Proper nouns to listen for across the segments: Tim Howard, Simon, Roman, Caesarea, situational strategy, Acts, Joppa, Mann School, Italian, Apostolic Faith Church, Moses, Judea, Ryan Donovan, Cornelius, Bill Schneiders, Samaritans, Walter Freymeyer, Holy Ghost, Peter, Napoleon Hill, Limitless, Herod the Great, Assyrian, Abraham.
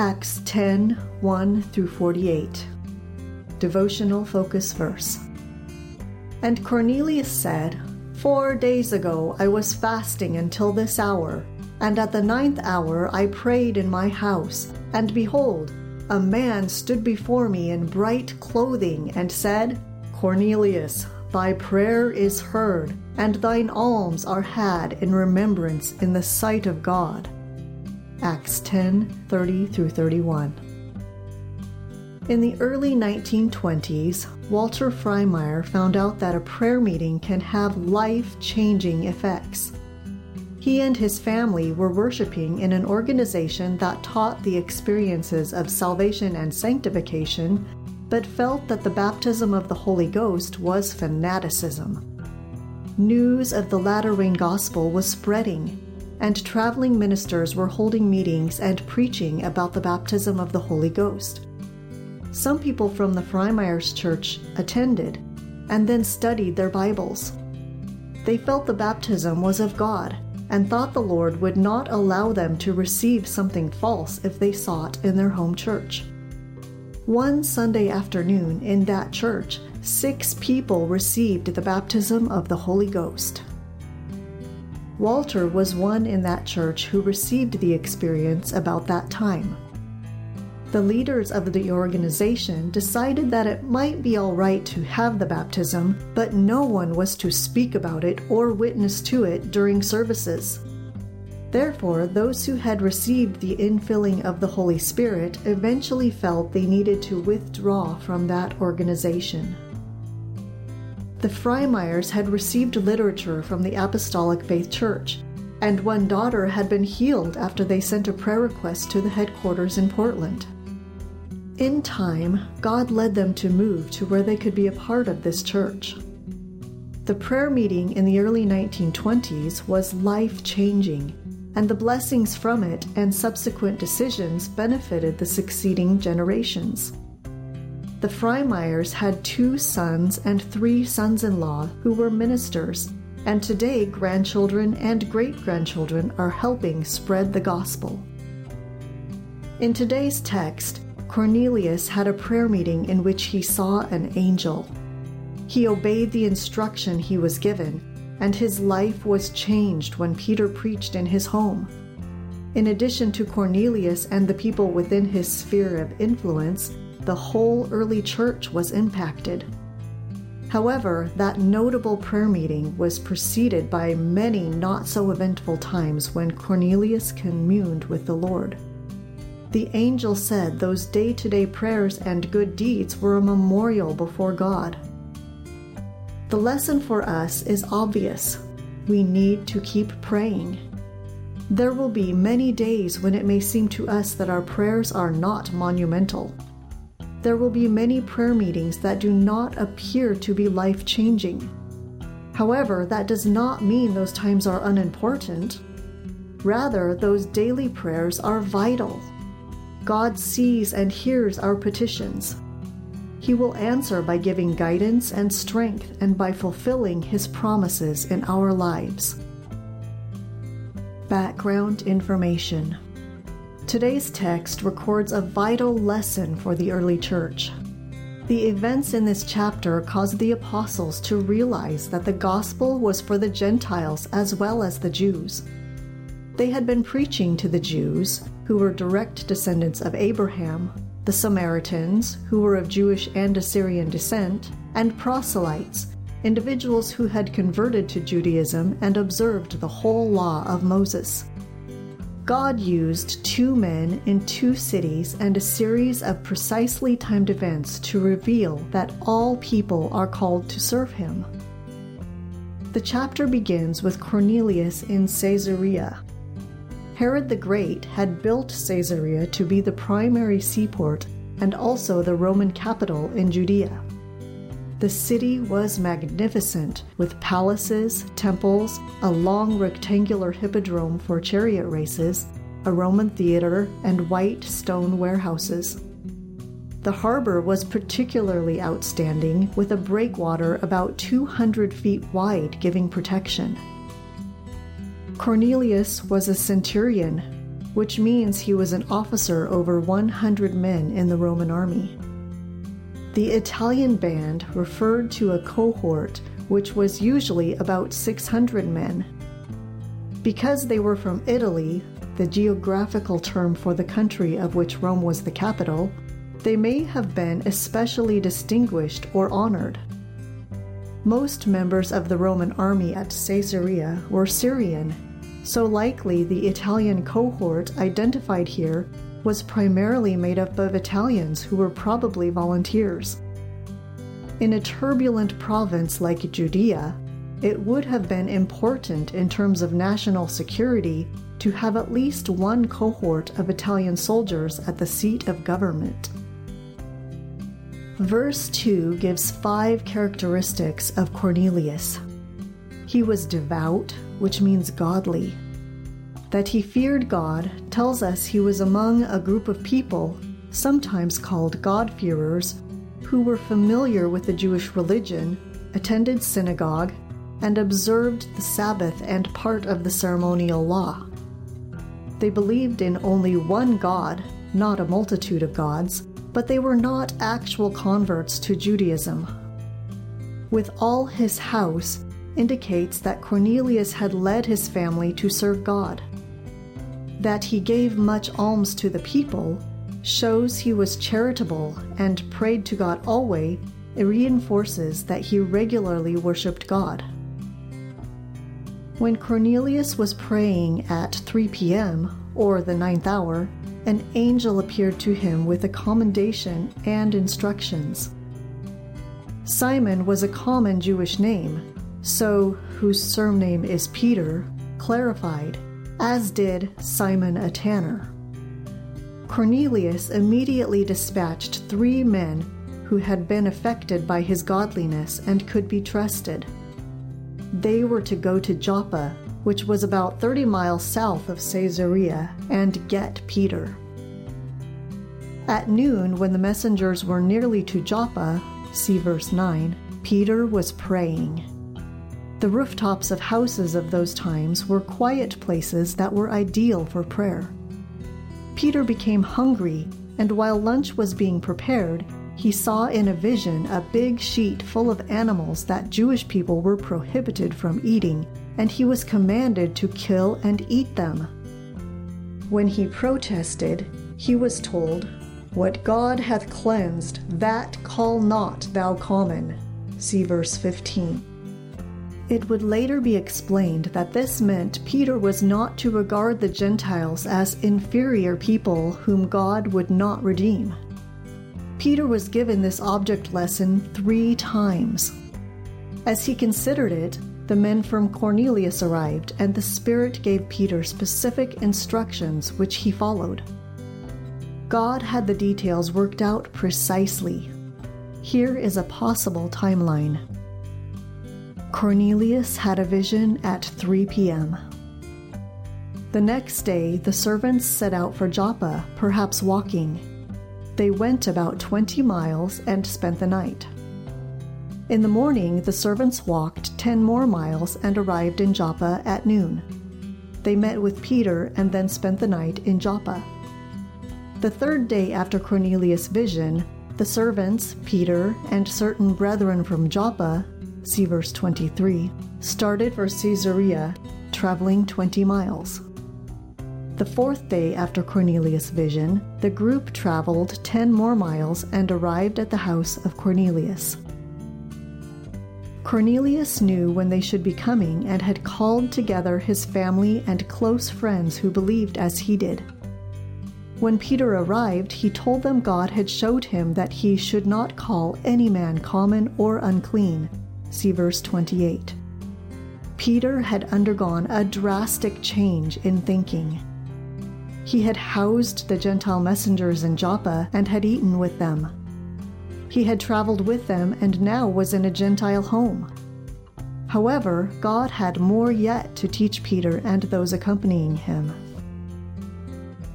Acts 10, 1 through 48. Devotional focus verse. And Cornelius said, 4 days ago I was fasting until this hour, and at the 9th hour I prayed in my house, and behold, a man stood before me in bright clothing and said, Cornelius, thy prayer is heard, and thine alms are had in remembrance in the sight of God. Acts 10:30-31. In the early 1920s, Walter Freymeyer found out that a prayer meeting can have life-changing effects. He and his family were worshiping in an organization that taught the experiences of salvation and sanctification, but felt that the baptism of the Holy Ghost was fanaticism. News of the latter-rain gospel was spreading, and traveling ministers were holding meetings and preaching about the baptism of the Holy Ghost. Some people from the Freymeyer's church attended and then studied their Bibles. They felt the baptism was of God and thought the Lord would not allow them to receive something false if they sought in their home church. One Sunday afternoon in that church, 6 people received the baptism of the Holy Ghost. Walter was one in that church who received the experience about that time. The leaders of the organization decided that it might be all right to have the baptism, but no one was to speak about it or witness to it during services. Therefore, those who had received the infilling of the Holy Spirit eventually felt they needed to withdraw from that organization. The Freymeyers had received literature from the Apostolic Faith Church, and one daughter had been healed after they sent a prayer request to the headquarters in Portland. In time, God led them to move to where they could be a part of this church. The prayer meeting in the early 1920s was life-changing, and the blessings from it and subsequent decisions benefited the succeeding generations. The Freymeyers had 2 sons and 3 sons-in-law who were ministers, and today grandchildren and great-grandchildren are helping spread the gospel. In today's text, Cornelius had a prayer meeting in which he saw an angel. He obeyed the instruction he was given, and his life was changed when Peter preached in his home. In addition to Cornelius and the people within his sphere of influence, the whole early church was impacted. However, that notable prayer meeting was preceded by many not-so-eventful times when Cornelius communed with the Lord. The angel said those day-to-day prayers and good deeds were a memorial before God. The lesson for us is obvious. We need to keep praying. There will be many days when it may seem to us that our prayers are not monumental. There will be many prayer meetings that do not appear to be life-changing. However, that does not mean those times are unimportant. Rather, those daily prayers are vital. God sees and hears our petitions. He will answer by giving guidance and strength and by fulfilling His promises in our lives. Background information. Today's text records a vital lesson for the early church. The events in this chapter caused the apostles to realize that the gospel was for the Gentiles as well as the Jews. They had been preaching to the Jews, who were direct descendants of Abraham, the Samaritans, who were of Jewish and Assyrian descent, and proselytes, individuals who had converted to Judaism and observed the whole law of Moses. God used 2 men in 2 cities and a series of precisely timed events to reveal that all people are called to serve Him. The chapter begins with Cornelius in Caesarea. Herod the Great had built Caesarea to be the primary seaport and also the Roman capital in Judea. The city was magnificent, with palaces, temples, a long rectangular hippodrome for chariot races, a Roman theater, and white stone warehouses. The harbor was particularly outstanding, with a breakwater about 200 feet wide giving protection. Cornelius was a centurion, which means he was an officer over 100 men in the Roman army. The Italian band referred to a cohort which was usually about 600 men. Because they were from Italy, the geographical term for the country of which Rome was the capital, they may have been especially distinguished or honored. Most members of the Roman army at Caesarea were Syrian, so likely the Italian cohort identified here was primarily made up of Italians who were probably volunteers. In a turbulent province like Judea, it would have been important in terms of national security to have at least one cohort of Italian soldiers at the seat of government. Verse 2 gives 5 characteristics of Cornelius. He was devout, which means godly. That he feared God tells us he was among a group of people, sometimes called God-fearers, who were familiar with the Jewish religion, attended synagogue, and observed the Sabbath and part of the ceremonial law. They believed in only one God, not a multitude of gods, but they were not actual converts to Judaism. With all his house indicates that Cornelius had led his family to serve God. That he gave much alms to the people shows he was charitable and prayed to God always. It reinforces that he regularly worshipped God. When Cornelius was praying at 3 p.m., or the 9th hour, an angel appeared to him with a commendation and instructions. Simon was a common Jewish name, so whose surname is Peter, clarified, as did Simon a tanner. Cornelius immediately dispatched 3 men who had been affected by his godliness and could be trusted. They were to go to Joppa, which was about 30 miles south of Caesarea, and get Peter. At noon, when the messengers were nearly to Joppa, see verse 9, Peter was praying. The rooftops of houses of those times were quiet places that were ideal for prayer. Peter became hungry, and while lunch was being prepared, he saw in a vision a big sheet full of animals that Jewish people were prohibited from eating, and he was commanded to kill and eat them. When he protested, he was told, "What God hath cleansed, that call not thou common." See verse 15. It would later be explained that this meant Peter was not to regard the Gentiles as inferior people whom God would not redeem. Peter was given this object lesson 3 times. As he considered it, the men from Cornelius arrived, and the Spirit gave Peter specific instructions which he followed. God had the details worked out precisely. Here is a possible timeline. Cornelius had a vision at 3 p.m. The next day, the servants set out for Joppa, perhaps walking. They went about 20 miles and spent the night. In the morning, the servants walked 10 more miles and arrived in Joppa at noon. They met with Peter and then spent the night in Joppa. The 3rd day after Cornelius' vision, the servants, Peter, and certain brethren from Joppa, see verse 23, started for Caesarea, traveling 20 miles. The 4th day after Cornelius' vision, the group traveled 10 more miles and arrived at the house of Cornelius. Cornelius knew when they should be coming and had called together his family and close friends who believed as he did. When Peter arrived, he told them God had showed him that he should not call any man common or unclean. See verse 28. Peter had undergone a drastic change in thinking. He had housed the Gentile messengers in Joppa and had eaten with them. He had traveled with them and now was in a Gentile home. However, God had more yet to teach Peter and those accompanying him.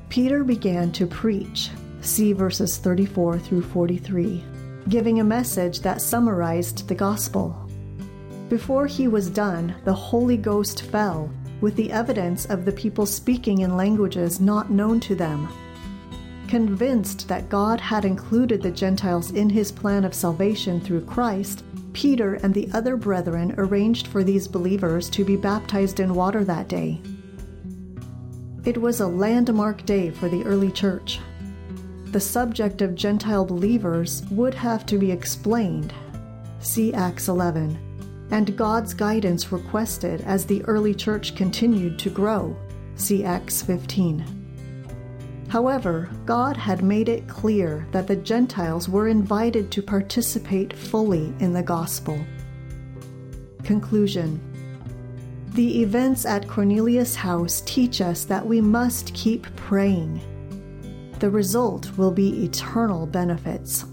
Peter began to preach, see verses 34 through 43, giving a message that summarized the gospel. Before he was done, the Holy Ghost fell, with the evidence of the people speaking in languages not known to them. Convinced that God had included the Gentiles in his plan of salvation through Christ, Peter and the other brethren arranged for these believers to be baptized in water that day. It was a landmark day for the early church. The subject of Gentile believers would have to be explained, see Acts 11, and God's guidance requested as the early church continued to grow, see Acts 15. However, God had made it clear that the Gentiles were invited to participate fully in the gospel. Conclusion. The events at Cornelius' house teach us that we must keep praying. The result will be eternal benefits.